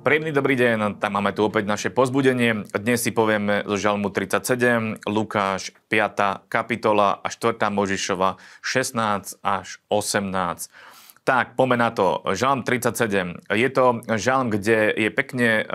Príjemný dobrý deň, tam máme tu opäť naše povzbudenie. Dnes si povieme zo Žalmu 37, Lukáš 5. kapitola a 4. Mojžišova 16 až 18. Tak, poďme na to. Žalm 37. Je to žalm, kde je pekne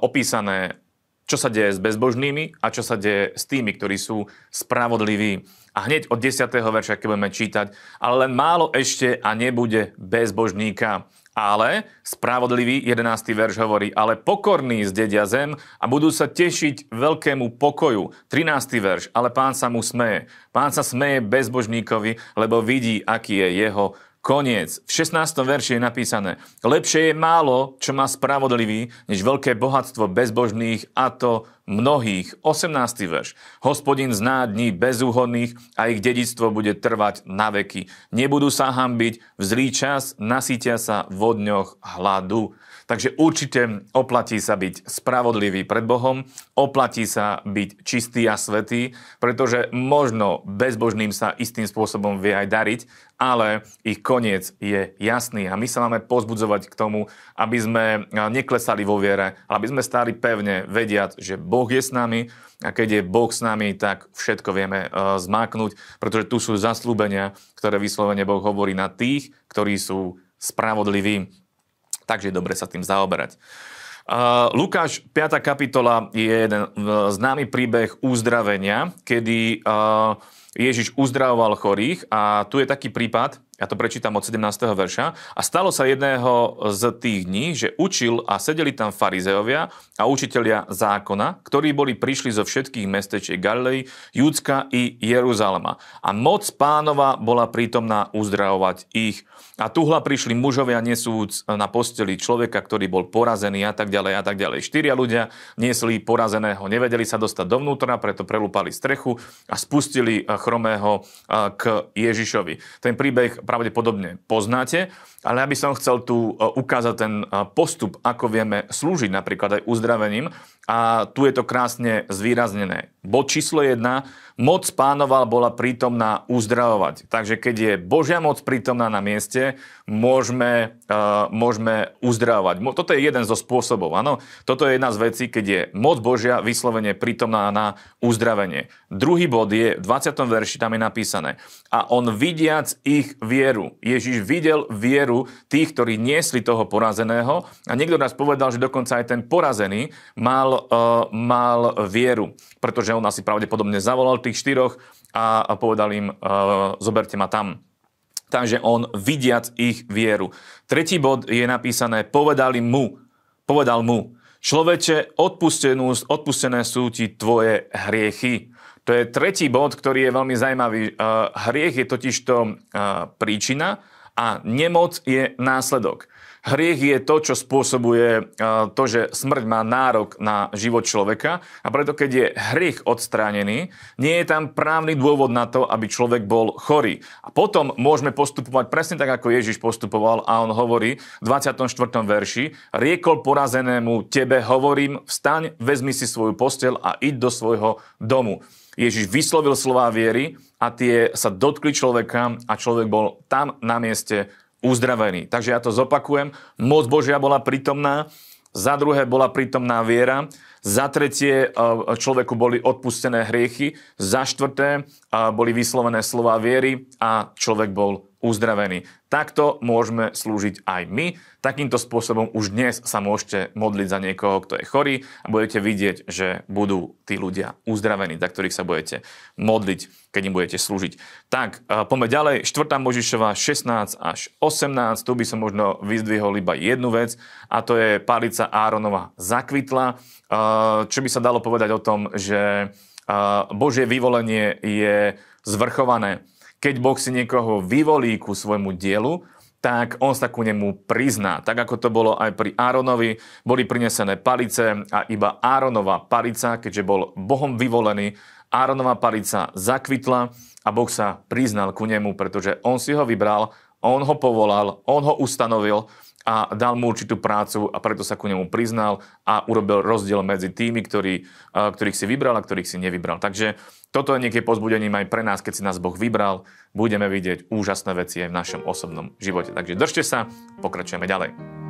opísané, čo sa deje s bezbožnými a čo sa deje s tými, ktorí sú spravodliví. A hneď od 10. verša, keď budeme čítať, ale len málo ešte a nebude bezbožníka. Ale spravodlivý, 11. verš hovorí, ale pokorní zdedia zem a budú sa tešiť veľkému pokoju. 13. verš, ale Pán sa mu smeje. Pán sa smeje bezbožníkovi, lebo vidí, aký je jeho koniec. V 16. verši je napísané, lepšie je málo, čo má spravodlivý, než veľké bohatstvo bezbožných, a to mnohých. 18. verš, Hospodin zná dní bezúhodných a ich dedičstvo bude trvať na veky. Nebudú sa hanbiť v zlý čas, nasítia sa vo dňoch hladu. Takže určite oplatí sa byť spravodlivý pred Bohom, oplatí sa byť čistý a svätý, pretože možno bezbožným sa istým spôsobom vie aj dariť, ale ich koniec je jasný a my sa máme povzbudzovať k tomu, aby sme neklesali vo viere, ale aby sme stáli pevne, vediac, že Boh je s nami, a keď je Boh s nami, tak všetko vieme zmáknuť, pretože tu sú zasľúbenia, ktoré vyslovene Boh hovorí na tých, ktorí sú spravodliví. Takže je dobre sa tým zaoberať. Lukáš 5. kapitola je jeden známy príbeh uzdravenia, kedy Ježiš uzdravoval chorých a tu je taký prípad, ja to prečítam od 17. verša. A stalo sa jedného z tých dní, že učil a sedeli tam farizeovia a učitelia zákona, ktorí boli prišli zo všetkých mestečiek Galilei, Judska i Jeruzalma. A moc Pánova bola prítomná uzdravovať ich. A tuhla prišli mužovia nesúc na posteli človeka, ktorý bol porazený a tak ďalej a tak ďalej. 4 ľudia niesli porazeného, nevedeli sa dostať dovnútra, preto prelúpali strechu a spustili chromého k Ježišovi. Ten príbeh pravdepodobne poznáte, ale ja by som chcel tu ukázať ten postup, ako vieme slúžiť napríklad aj uzdravením a tu je to krásne zvýraznené. Bod číslo 1, moc Pánova bola prítomná uzdravovať. Takže keď je Božia moc prítomná na mieste, môžeme uzdravovať. Toto je jeden zo spôsobov, áno. Toto je jedna z vecí, keď je moc Božia vyslovene prítomná na uzdravenie. Druhý bod je, v 20. verši tam je napísané, a on vidiac ich vieru. Ježiš videl vieru tých, ktorí niesli toho porazeného a niekto raz povedal, že dokonca aj ten porazený mal vieru, pretože on asi pravdepodobne zavolal tých 4 a povedal im, zoberte ma tam. Takže on vidiac ich vieru. Tretí bod je napísané, povedal mu, človeče, odpustené sú ti tvoje hriechy. To je tretí bod, ktorý je veľmi zaujímavý. Hriech je totižto príčina a nemoc je následok. Hriech je to, čo spôsobuje to, že smrť má nárok na život človeka a preto, keď je hriech odstránený, nie je tam právny dôvod na to, aby človek bol chorý. A potom môžeme postupovať presne tak, ako Ježiš postupoval a on hovorí v 24. verši, riekol porazenému, tebe hovorím, vstaň, vezmi si svoju posteľ a id do svojho domu. Ježiš vyslovil slová viery a tie sa dotkli človeka a človek bol tam na mieste uzdravený. Takže ja to zopakujem. Moc Božia bola prítomná, za druhé bola prítomná viera, za tretie človeku boli odpustené hriechy, za štvrté boli vyslovené slová viery a človek bol uzdravený. Takto môžeme slúžiť aj my. Takýmto spôsobom už dnes sa môžete modliť za niekoho, kto je chorý a budete vidieť, že budú tí ľudia uzdravení, za ktorých sa budete modliť, keď im budete slúžiť. Tak, poďme ďalej. 4. Mojžišova 16 až 18. Tu by som možno vyzdvihol iba jednu vec a to je palica Áronova zakvitla. Čo by sa dalo povedať o tom, že Božie vyvolenie je zvrchované. Keď Boh si niekoho vyvolí ku svojmu dielu, tak on sa ku nemu prizná. Tak ako to bolo aj pri Áronovi, boli prinesené palice a iba Áronova palica, keďže bol Bohom vyvolený, Áronova palica zakvitla a Boh sa priznal ku nemu, pretože on si ho vybral, on ho povolal, on ho ustanovil a dal mu určitú prácu a preto sa ku nemu priznal a urobil rozdiel medzi tými, ktorých si vybral a ktorých si nevybral. Takže toto je niekedy povzbudením aj pre nás, keď si nás Boh vybral, budeme vidieť úžasné veci aj v našom osobnom živote. Takže držte sa, pokračujeme ďalej.